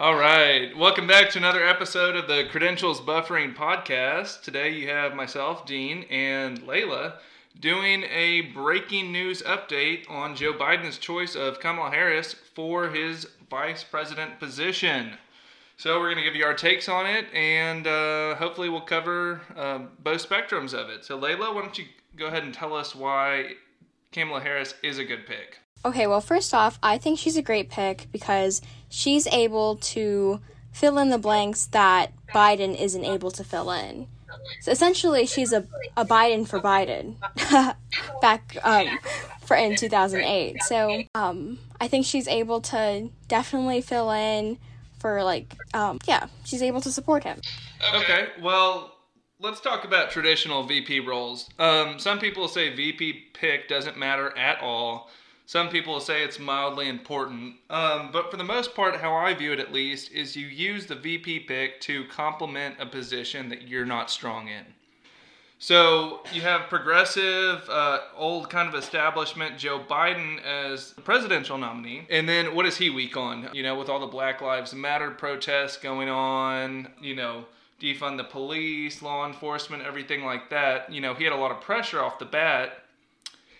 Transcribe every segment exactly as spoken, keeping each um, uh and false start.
All right. Welcome back to another episode of the Credentials Buffering Podcast. Today you have myself, Dean, and Layla doing a breaking news update on Joe Biden's choice of Kamala Harris for his vice president position. So we're going to give you our takes on it, and uh, hopefully we'll cover uh, both spectrums of it. So Layla, why don't you go ahead and tell us why Kamala Harris is a good pick? Okay, well, first off, I think she's a great pick because she's able to fill in the blanks that Biden isn't able to fill in. So essentially, she's a, a Biden for Biden back um, for in two thousand eight. So um, I think she's able to definitely fill in for, like, um, yeah, she's able to support him. Okay, well, let's talk about traditional V P roles. Um, some people say V P pick doesn't matter at all. Some people say it's mildly important, um, but for the most part, how I view it at least, is you use the V P pick to complement a position that you're not strong in. So you have progressive, uh, old kind of establishment Joe Biden as the presidential nominee, and then what is he weak on? You know, with all the Black Lives Matter protests going on, you know, defund the police, law enforcement, everything like that, you know, he had a lot of pressure off the bat.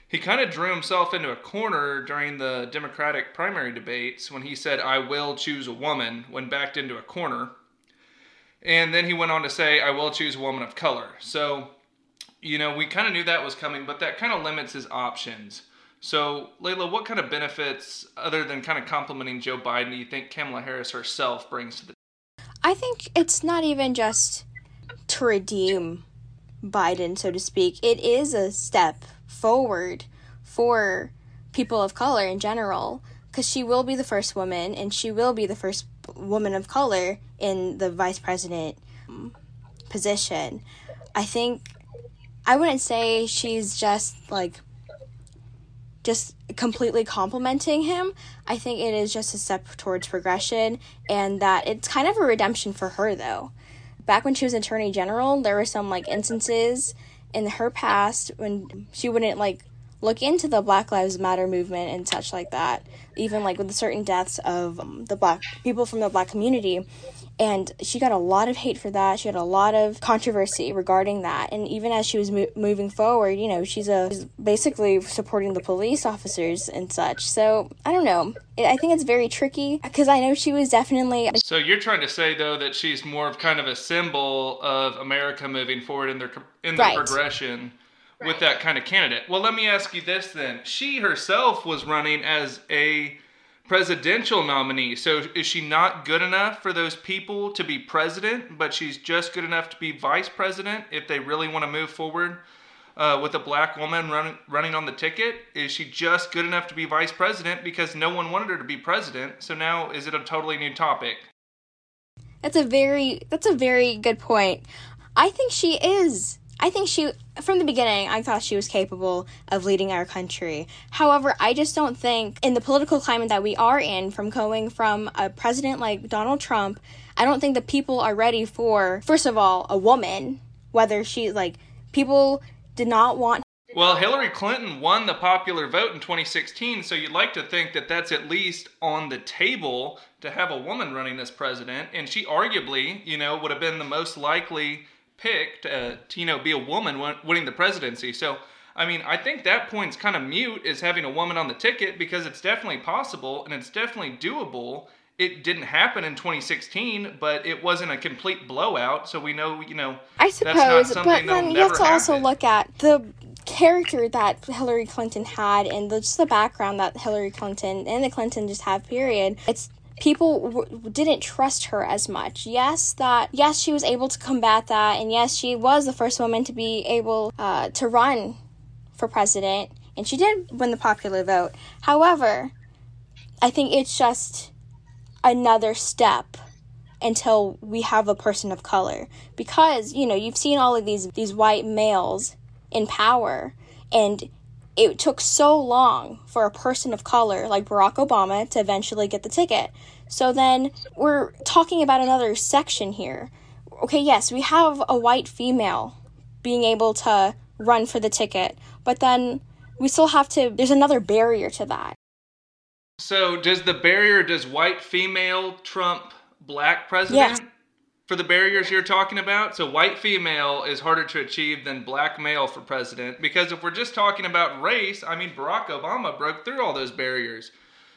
He kind of drew himself into a corner during the Democratic primary debates when he said, "I will choose a woman," when backed into a corner. And then he went on to say, "I will choose a woman of color." So, you know, we kind of knew that was coming, but that kind of limits his options. So, Layla, what kind of benefits, other than kind of complimenting Joe Biden, do you think Kamala Harris herself brings to the table? I think it's not even just to redeem Biden, so to speak. It is a step forward for people of color in general, because she will be the first woman, and she will be the first woman of color in the vice president position. I think I wouldn't say she's just like just completely complimenting him. I think it is just a step towards progression, and that it's kind of a redemption for her, though. Back when she was attorney general, there were some like instances in her past when she wouldn't like look into the Black Lives Matter movement and such like that, even like with the certain deaths of um, the black people from the black community, and she got a lot of hate for that. She had a lot of controversy regarding that, and even as she was mo- moving forward, you know, she's a she's basically supporting the police officers and such. So I don't know, I think it's very tricky, because I know she was definitely. So you're trying to say though that she's more of kind of a symbol of America moving forward in their in their right. progression. With that kind of candidate. Well, let me ask you this then. She herself was running as a presidential nominee. So is she not good enough for those people to be president, but she's just good enough to be vice president if they really want to move forward uh, with a black woman run, running on the ticket? Is she just good enough to be vice president because no one wanted her to be president? So now is it a totally new topic? That's a very, that's a very good point. I think she is. I think she, from the beginning, I thought she was capable of leading our country. However, I just don't think, in the political climate that we are in, from going from a president like Donald Trump, I don't think the people are ready for, first of all, a woman, whether she, like, people did not want. Well, Hillary Clinton won the popular vote in twenty sixteen, so you'd like to think that that's at least on the table to have a woman running as president, and she arguably, you know, would have been the most likely picked uh, to, you know, be a woman winning the presidency. So, I mean, I think that point's kind of mute, is having a woman on the ticket, because it's definitely possible and it's definitely doable. It didn't happen in twenty sixteen, but it wasn't a complete blowout. So we know, you know, I suppose, that's not something but then you have to happen. Also look at the character that Hillary Clinton had, and the, just the background that Hillary Clinton and the Clinton just have, period. It's People w- didn't trust her as much. Yes, that yes, she was able to combat that, and yes, she was the first woman to be able uh, to run for president, and she did win the popular vote. However, I think it's just another step until we have a person of color, because, you know, you've seen all of these these white males in power, and it took so long for a person of color like Barack Obama to eventually get the ticket. So then we're talking about another section here. Okay, yes, we have a white female being able to run for the ticket, but then we still have to, there's another barrier to that. So does the barrier, does white female trump black president yeah. for the barriers you're talking about? So white female is harder to achieve than black male for president, because if we're just talking about race, I mean, Barack Obama broke through all those barriers.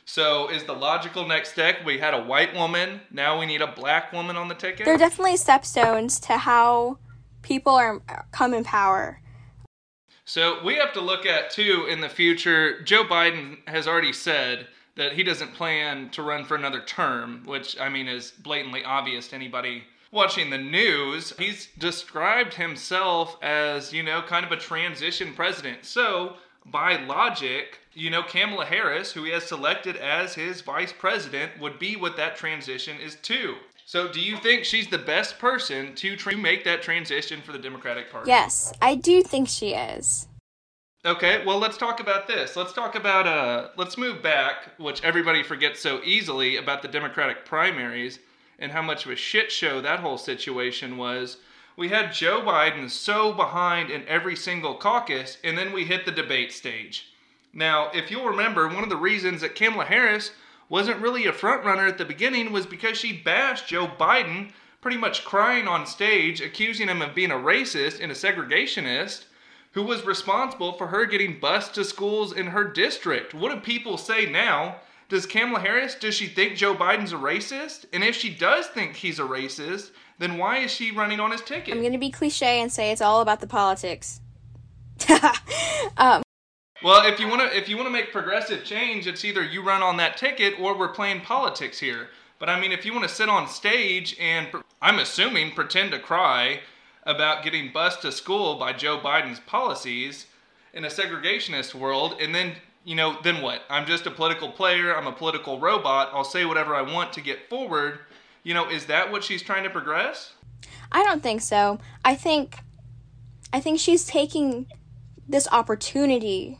So is the logical next step, we had a white woman, now we need a black woman on the ticket? There are definitely stepstones to how people are come in power. So we have to look at, too, in the future, Joe Biden has already said that he doesn't plan to run for another term, which, I mean, is blatantly obvious to anybody watching the news. He's described himself as, you know, kind of a transition president. So by logic, you know, Kamala Harris, who he has selected as his vice president, would be what that transition is to. So do you think she's the best person to tra- make that transition for the Democratic Party? Yes, I do think she is. Okay, well, let's talk about this. Let's talk about, uh, let's move back, which everybody forgets so easily, about the Democratic primaries and how much of a shit show that whole situation was. We had Joe Biden so behind in every single caucus, and then we hit the debate stage. Now, if you'll remember, one of the reasons that Kamala Harris wasn't really a frontrunner at the beginning was because she bashed Joe Biden, pretty much crying on stage, accusing him of being a racist and a segregationist, who was responsible for her getting bused to schools in her district. What do people say now? Does Kamala Harris, does she think Joe Biden's a racist? And if she does think he's a racist, then why is she running on his ticket? I'm going to be cliche and say it's all about the politics. um. Well, if you want to if you want to make progressive change, it's either you run on that ticket or we're playing politics here. But I mean, if you want to sit on stage and, I'm assuming, pretend to cry about getting bused to school by Joe Biden's policies in a segregationist world, and then, you know, then what? I'm just a political player. I'm a political robot. I'll say whatever I want to get forward. You know, is that what she's trying to progress? I don't think so. I think, I think she's taking this opportunity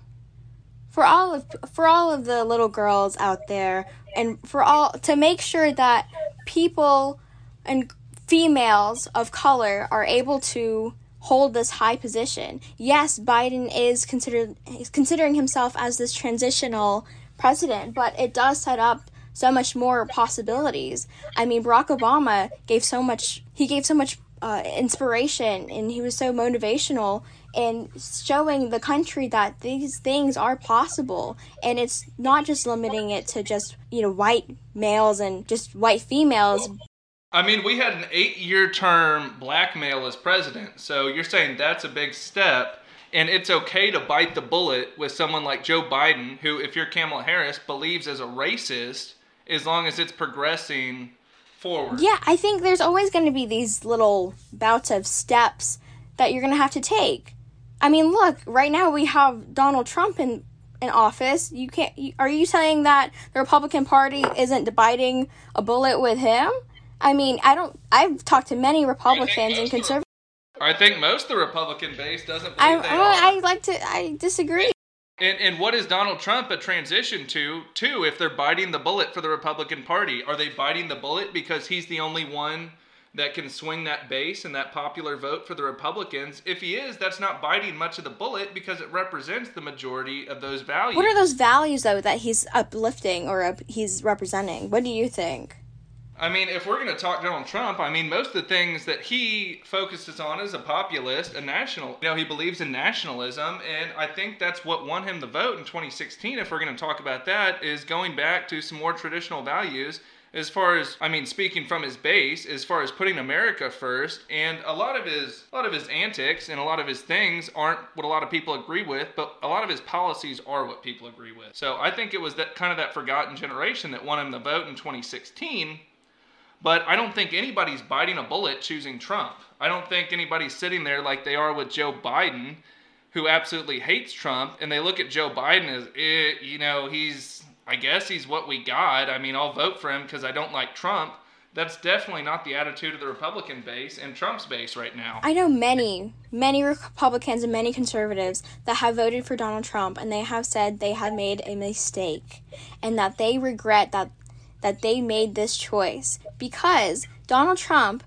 for all of for all of the little girls out there, and for all to make sure that people and females of color are able to hold this high position. Yes, Biden is considered is considering himself as this transitional president, but it does set up so much more possibilities. I mean, Barack Obama gave so much. He gave so much uh, inspiration, and he was so motivational in showing the country that these things are possible, and it's not just limiting it to just, you know, white males and just white females. I mean, we had an eight-year term black male as president, so you're saying that's a big step, and it's okay to bite the bullet with someone like Joe Biden, who, if you're Kamala Harris, believes as a racist, as long as it's progressing forward. Yeah, I think there's always going to be these little bouts of steps that you're going to have to take. I mean, look, right now we have Donald Trump in, in office. You can't. Are you saying that the Republican Party isn't biting a bullet with him? I mean, I don't. I've talked to many Republicans and conservatives. I think most of the Republican base doesn't believe I, they I, I like to. I disagree. And and what is Donald Trump a transition to? Too, if they're biting the bullet for the Republican Party, are they biting the bullet because he's the only one that can swing that base and that popular vote for the Republicans? If he is, that's not biting much of the bullet because it represents the majority of those values. What are those values, though, that he's uplifting or up, he's representing? What do you think? I mean, if we're going to talk Donald Trump, I mean, most of the things that he focuses on is a populist, a national. You know, he believes in nationalism, and I think that's what won him the vote in twenty sixteen, if we're going to talk about that, is going back to some more traditional values. As far as, I mean, speaking from his base, as far as putting America first, and a lot of his a lot of his antics and a lot of his things aren't what a lot of people agree with, but a lot of his policies are what people agree with. So I think it was that kind of that forgotten generation that won him the vote in twenty sixteen, but I don't think anybody's biting a bullet choosing Trump. I don't think anybody's sitting there like they are with Joe Biden, who absolutely hates Trump, and they look at Joe Biden as, eh, you know, he's... I guess he's what we got. I mean, I'll vote for him because I don't like Trump. That's definitely not the attitude of the Republican base and Trump's base right now. I know many, many Republicans and many conservatives that have voted for Donald Trump, and they have said they have made a mistake and that they regret that that they made this choice, because Donald Trump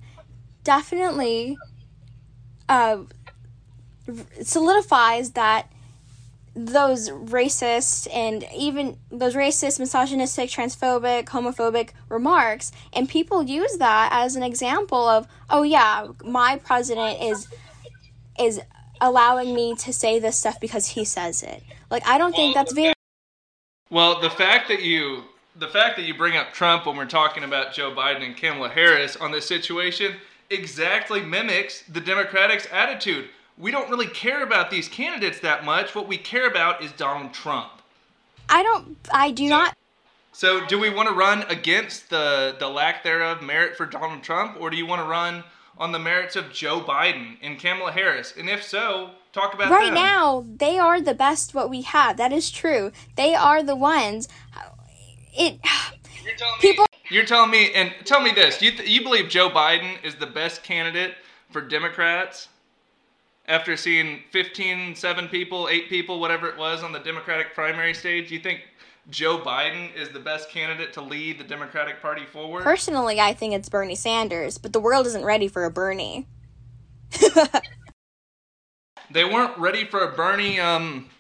definitely uh, solidifies that those racist and even those racist, misogynistic, transphobic, homophobic remarks, and people use that as an example of, oh yeah, my president is is allowing me to say this stuff because he says it. Like, I don't think that's very... Well, the fact that you the fact that you bring up Trump when we're talking about Joe Biden and Kamala Harris on this situation exactly mimics the Democrats' attitude. We don't really care about these candidates that much. What we care about is Donald Trump. I don't... I do so, not... So do we want to run against the, the lack thereof merit for Donald Trump, or do you want to run on the merits of Joe Biden and Kamala Harris? And if so, talk about right them. Now, they are the best what we have. That is true. They are the ones... It... You're telling people... Me, you're telling me... And tell me this. You th- you believe Joe Biden is the best candidate for Democrats... after seeing fifteen, seven people, eight people, whatever it was on the Democratic primary stage? You think Joe Biden is the best candidate to lead the Democratic Party forward? Personally, I think it's Bernie Sanders, but the world isn't ready for a Bernie. They weren't ready for a Bernie, um,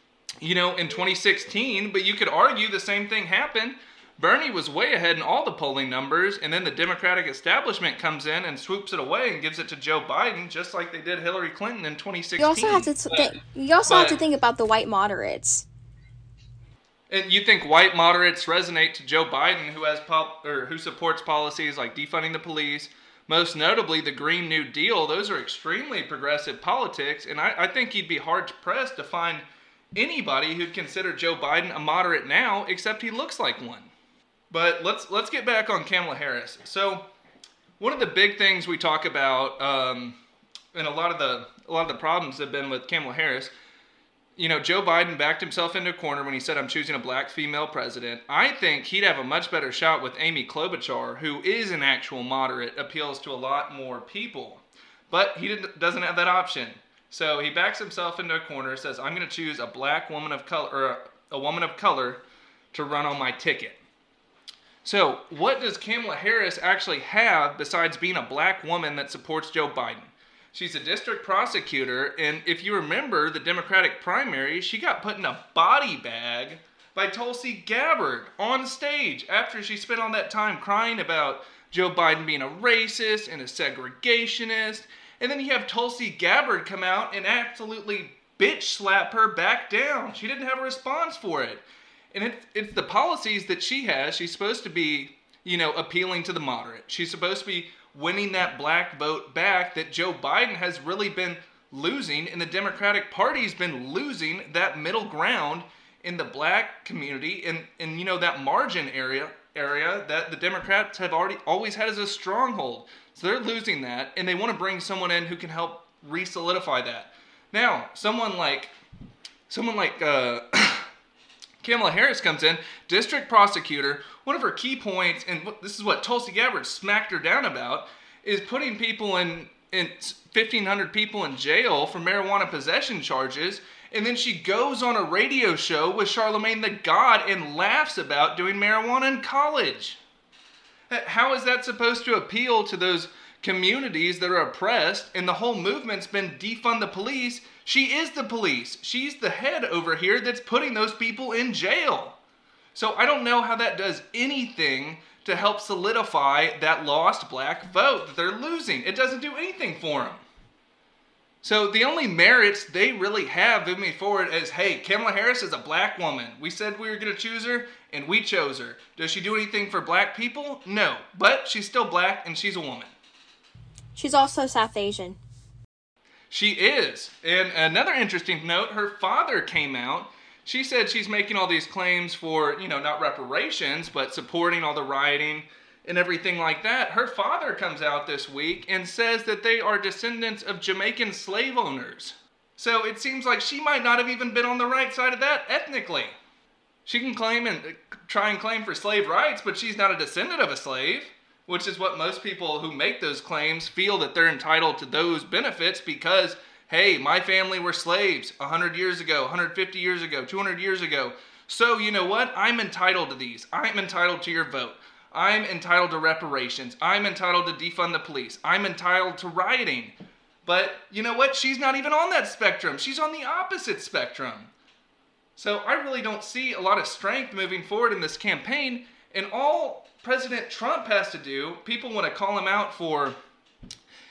you know, in twenty sixteen, but you could argue the same thing happened. Bernie was way ahead in all the polling numbers, and then the Democratic establishment comes in and swoops it away and gives it to Joe Biden, just like they did Hillary Clinton in twenty sixteen. You also have to, th- but, you also but, have to think about the white moderates. And you think white moderates resonate to Joe Biden, who has pol- or who supports policies like defunding the police, most notably the Green New Deal. Those are extremely progressive politics, and I, I think you'd be hard-pressed to find anybody who'd consider Joe Biden a moderate now, except he looks like one. But let's let's get back on Kamala Harris. So, one of the big things we talk about, um, and a lot of the a lot of the problems have been with Kamala Harris. You know, Joe Biden backed himself into a corner when he said, "I'm choosing a black female president." I think he'd have a much better shot with Amy Klobuchar, who is an actual moderate, appeals to a lot more people. But he didn't, doesn't have that option, so he backs himself into a corner. Says, "I'm going to choose a black woman of color or a woman of color to run on my ticket." So, what does Kamala Harris actually have besides being a black woman that supports Joe Biden? She's a district prosecutor, and if you remember the Democratic primary, she got put in a body bag by Tulsi Gabbard on stage after she spent all that time crying about Joe Biden being a racist and a segregationist. And then you have Tulsi Gabbard come out and absolutely bitch slap her back down. She didn't have a response for it. And it, it's the policies that she has. She's supposed to be, you know, appealing to the moderate. She's supposed to be winning that black vote back that Joe Biden has really been losing, and the Democratic Party's been losing that middle ground in the black community and, and you know, that margin area area that the Democrats have already always had as a stronghold. So they're losing that, and they want to bring someone in who can help re-solidify that. Now, someone like, someone like, uh... Kamala Harris comes in, district prosecutor. One of her key points, and this is what Tulsi Gabbard smacked her down about, is putting people in, in fifteen hundred people in jail for marijuana possession charges, and then she goes on a radio show with Charlemagne the God and laughs about doing marijuana in college. How is that supposed to appeal to those communities that are oppressed? And the whole movement's been defund the police. She is the police. She's the head over here that's putting those people in jail. So I don't know how that does anything to help solidify that lost black vote that they're losing. It doesn't do anything for them. So the only merits they really have moving forward is, hey, Kamala Harris is a black woman. We said we were going to choose her, and we chose her. Does she do anything for black people? No. But she's still black, and she's a woman. She's also South Asian. She is. And another interesting note, her father came out. She said she's making all these claims for, you know, not reparations, but supporting all the rioting and everything like that. Her father comes out this week and says that they are descendants of Jamaican slave owners. So it seems like she might not have even been on the right side of that ethnically. She can claim and uh, try and claim for slave rights, but she's not a descendant of a slave, which is what most people who make those claims feel that they're entitled to those benefits because, hey, my family were slaves one hundred years ago, one hundred fifty years ago, two hundred years ago. So you know what? I'm entitled to these. I'm entitled to your vote. I'm entitled to reparations. I'm entitled to defund the police. I'm entitled to rioting. But you know what? She's not even on that spectrum. She's on the opposite spectrum. So I really don't see a lot of strength moving forward in this campaign. And all President Trump has to do, people want to call him out for,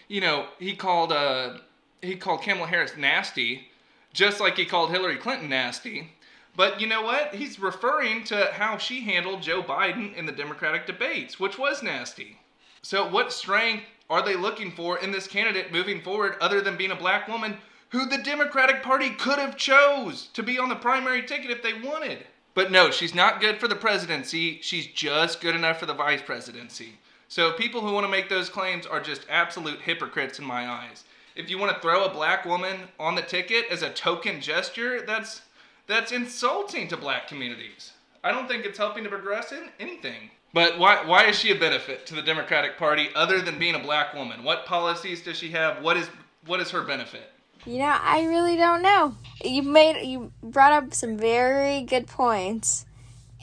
you know, he called uh, he called Kamala Harris nasty, just like he called Hillary Clinton nasty. But you know what? He's referring to how she handled Joe Biden in the Democratic debates, which was nasty. So what strength are they looking for in this candidate moving forward other than being a black woman who the Democratic Party could have chose to be on the primary ticket if they wanted? But no, she's not good for the presidency. She's just good enough for the vice presidency. So people who want to make those claims are just absolute hypocrites in my eyes. If you want to throw a black woman on the ticket as a token gesture, that's that's insulting to black communities. I don't think it's helping to progress in anything. But why why is she a benefit to the Democratic Party other than being a black woman? What policies does she have? What is what is her benefit? You know, I really don't know. You made you brought up some very good points,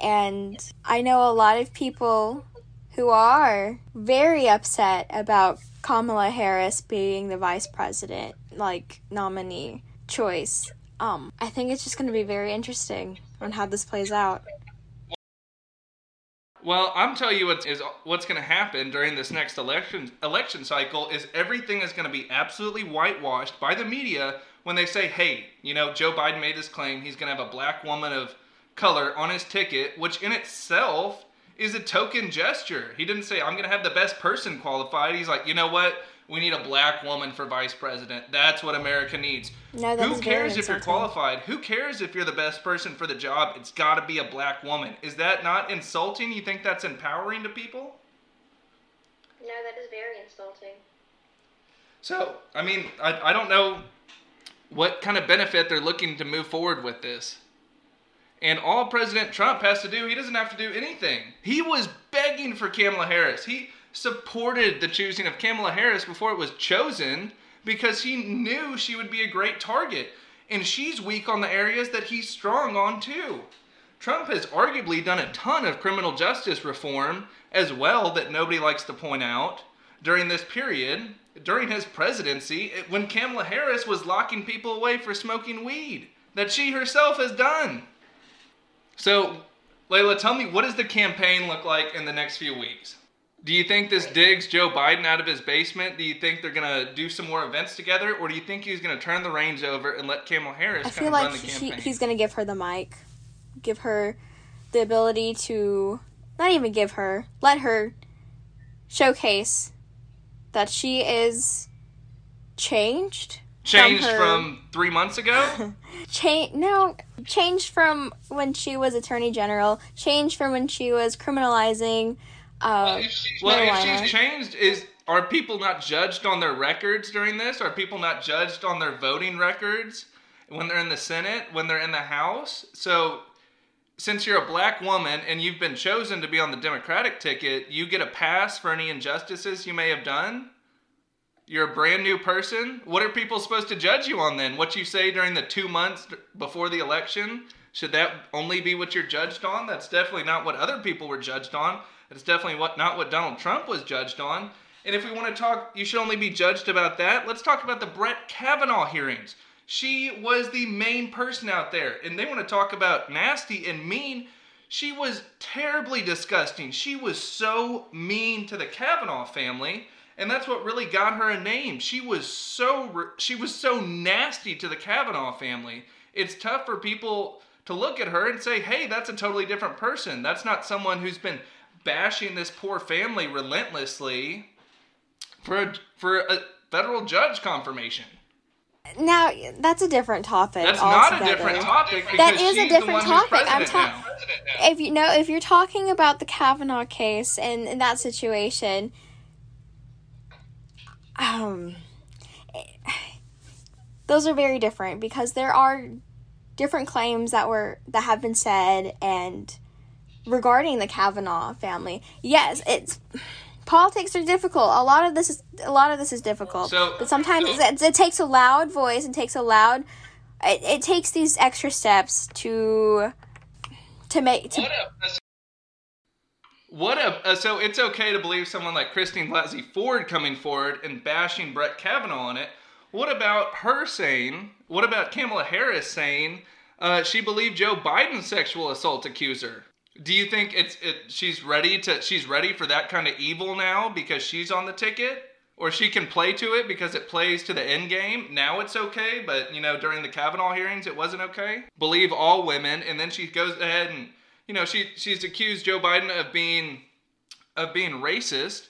and I know a lot of people who are very upset about Kamala Harris being the vice president, like, nominee choice. Um, I think it's just going to be very interesting on how this plays out. Well, I'm telling you what is what's going to happen during this next election election cycle is everything is going to be absolutely whitewashed by the media when they say, hey, you know, Joe Biden made this claim he's going to have a black woman of color on his ticket, which in itself is a token gesture. He didn't say, I'm going to have the best person qualified. He's like, you know what? We need a black woman for vice president. That's what America needs. No, Who cares if you're qualified? Who cares if you're the best person for the job? It's got to be a black woman. Is that not insulting? You think that's empowering to people? No, that is very insulting. So, I mean, I, I don't know what kind of benefit they're looking to move forward with this. And all President Trump has to do, he doesn't have to do anything. He was begging for Kamala Harris. He supported the choosing of Kamala Harris before it was chosen because he knew she would be a great target. And she's weak on the areas that he's strong on too. Trump has arguably done a ton of criminal justice reform as well that nobody likes to point out during this period, during his presidency, when Kamala Harris was locking people away for smoking weed that she herself has done. So, Layla, tell me, what does the campaign look like in the next few weeks? Do you think this digs Joe Biden out of his basement? Do you think they're going to do some more events together? Or do you think he's going to turn the reins over and let Kamala Harris I kind of like run the campaign? I feel like he's going to give her the mic. Give her the ability to, not even give her, let her showcase that she is changed. Changed from, from three months ago? Change no, changed from when she was Attorney General. Changed from when she was criminalizing. Uh, well, if she's, well, if she's changed, is are people not judged on their records during this? Are people not judged on their voting records when they're in the Senate, when they're in the House? So, since you're a black woman and you've been chosen to be on the Democratic ticket, you get a pass for any injustices you may have done? You're a brand new person. What are people supposed to judge you on then? What you say during the two months before the election? Should that only be what you're judged on? That's definitely not what other people were judged on. That's definitely what not what Donald Trump was judged on. And if we want to talk, you should only be judged about that. Let's talk about the Brett Kavanaugh hearings. She was the main person out there. And they want to talk about nasty and mean. She was terribly disgusting. She was so mean to the Kavanaugh family. And that's what really got her a name. She was so she was so nasty to the Kavanaugh family. It's tough for people to look at her and say, hey, that's a totally different person. That's not someone who's been bashing this poor family relentlessly for a, for a federal judge confirmation. Now, that's a different topic. That's altogether. Not a different topic. That is a different topic. I'm talking. If you know, if you're talking about the Kavanaugh case and, and that situation. Um, those are very different because there are different claims that were that have been said and regarding the Kavanaugh family. Yes, it's politics are difficult. A lot of this is a lot of this is difficult. So, but sometimes so, it, it takes a loud voice and takes a loud. It, it takes these extra steps to to make to. What a- What a, uh, so it's okay to believe someone like Christine Blasey Ford coming forward and bashing Brett Kavanaugh on it. What about her saying, what about Kamala Harris saying, uh, she believed Joe Biden's sexual assault accuser. Do you think it's it, she's ready to she's ready for that kind of evil now because she's on the ticket? Or she can play to it because it plays to the end game. Now it's okay, but, you know, during the Kavanaugh hearings, it wasn't okay. Believe all women. And then she goes ahead and, you know, she she's accused Joe Biden of being of being racist.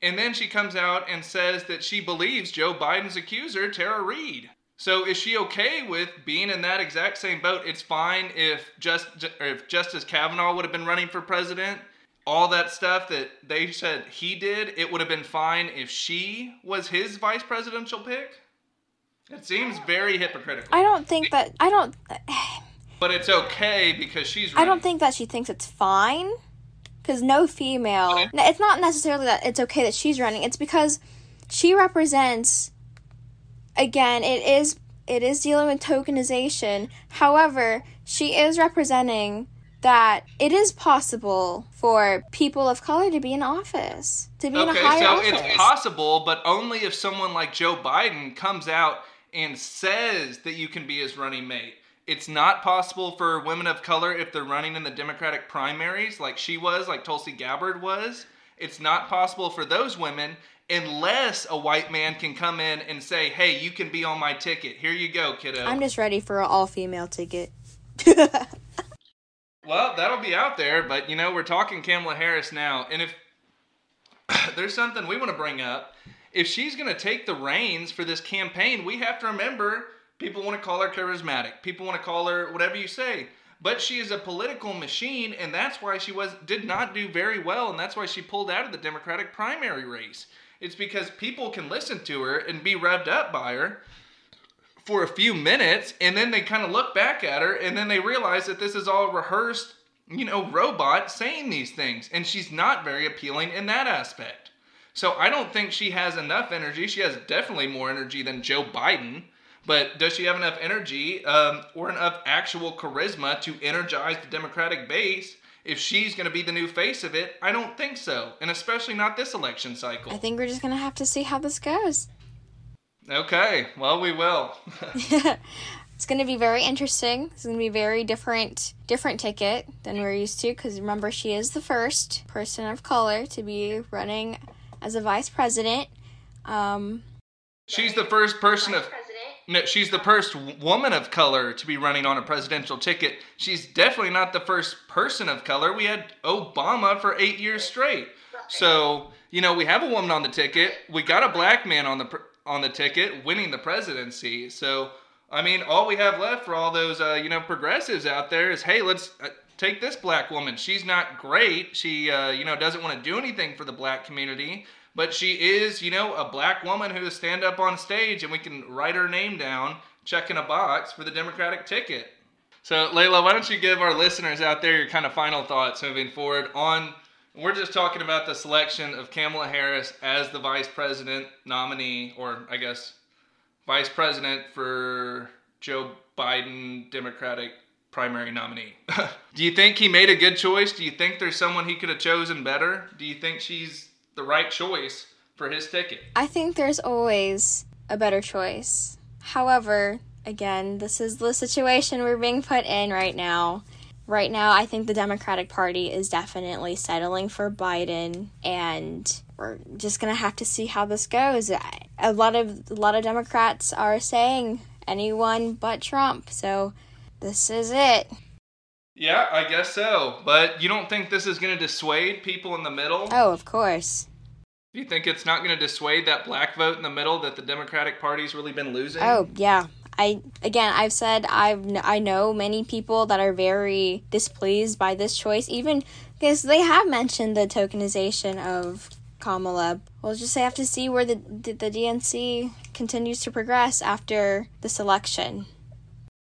And then she comes out and says that she believes Joe Biden's accuser, Tara Reade. So is she okay with being in that exact same boat? It's fine if just if Justice Kavanaugh would have been running for president. All that stuff that they said he did, it would have been fine if she was his vice presidential pick? It seems very hypocritical. I don't think that... I don't... But it's okay because she's... Ready. I don't think that she thinks it's fine. Because no female... Okay. It's not necessarily that it's okay that she's running. It's because she represents... Again, it is it is dealing with tokenization. However, she is representing... that it is possible for people of color to be in office, to be okay, in a higher so office. It's possible, but only if someone like Joe Biden comes out and says that you can be his running mate. It's not possible for women of color if they're running in the Democratic primaries like she was, like Tulsi Gabbard was. It's not possible for those women unless a white man can come in and say, hey, you can be on my ticket. Here you go, kiddo. I'm just ready for an all-female ticket. Well, that'll be out there, but, you know, we're talking Kamala Harris now, and if there's something we want to bring up, if she's going to take the reins for this campaign, we have to remember people want to call her charismatic, people want to call her whatever you say, but she is a political machine, and that's why she was did not do very well, and that's why she pulled out of the Democratic primary race. It's because people can listen to her and be revved up by her for a few minutes, and then they kind of look back at her, and then they realize that this is all rehearsed, you know, robot saying these things, and she's not very appealing in that aspect. So I don't think she has enough energy. She has definitely more energy than Joe Biden, but does she have enough energy um, or enough actual charisma to energize the Democratic base if she's going to be the new face of it? I don't think so, and especially not this election cycle. I think we're just going to have to see how this goes. Okay, well, we will. It's going to be very interesting. It's going to be a very different, different ticket than we're used to, because remember, she is the first person of color to be running as a vice president. Um, she's the first person of... No, she's the first woman of color to be running on a presidential ticket. She's definitely not the first person of color. We had Obama for eight years straight. So, you know, we have a woman on the ticket. We got a black man on the... Pre- on the ticket, winning the presidency. So, I mean, all we have left for all those, uh, you know, progressives out there is, hey, let's uh, take this black woman. She's not great. She, uh, you know, doesn't want to do anything for the black community, but she is, you know, a black woman who stand up on stage and we can write her name down, check in a box for the Democratic ticket. So, Layla, why don't you give our listeners out there your kind of final thoughts moving forward on, we're just talking about the selection of Kamala Harris as the vice president nominee, or I guess vice president for Joe Biden Democratic primary nominee. Do you think he made a good choice? Do you think there's someone he could have chosen better? Do you think she's the right choice for his ticket? I think there's always a better choice. However, again, this is the situation we're being put in right now. Right now, I think the Democratic Party is definitely settling for Biden, and we're just going to have to see how this goes. A lot of a lot of Democrats are saying anyone but Trump, so this is it. Yeah, I guess so, but you don't think this is going to dissuade people in the middle? Oh, of course. You think it's not going to dissuade that black vote in the middle that the Democratic Party's really been losing? Oh, yeah. I, again, I've said I've I know many people that are very displeased by this choice, even because they have mentioned the tokenization of Kamala. We'll just have to see where the the, the D N C continues to progress after this election.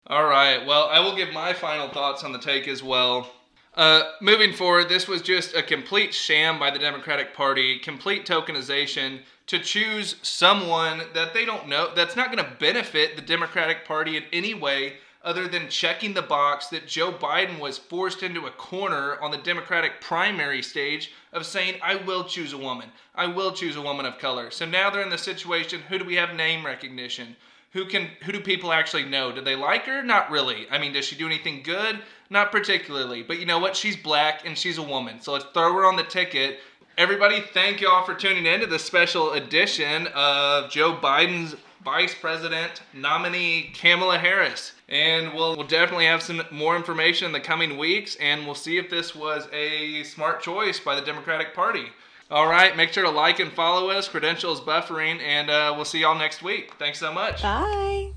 All right. Well, I will give my final thoughts on the take as well. Uh, moving forward, this was just a complete sham by the Democratic Party, complete tokenization to choose someone that they don't know, that's not going to benefit the Democratic Party in any way other than checking the box that Joe Biden was forced into a corner on the Democratic primary stage of saying, I will choose a woman. I will choose a woman of color. So now they're in the situation, who do we have name recognition? who can who do people actually know? Do they like her? Not really. I mean, does she do anything good? Not particularly. But you know what? She's black and she's a woman. So let's throw her on the ticket. Everybody, thank y'all for tuning in to this special edition of Joe Biden's Vice President nominee Kamala Harris. And we'll, we'll definitely have some more information in the coming weeks, and we'll see if this was a smart choice by the Democratic Party. All right, make sure to like and follow us, Credentials Buffering, and uh, we'll see y'all next week. Thanks so much. Bye.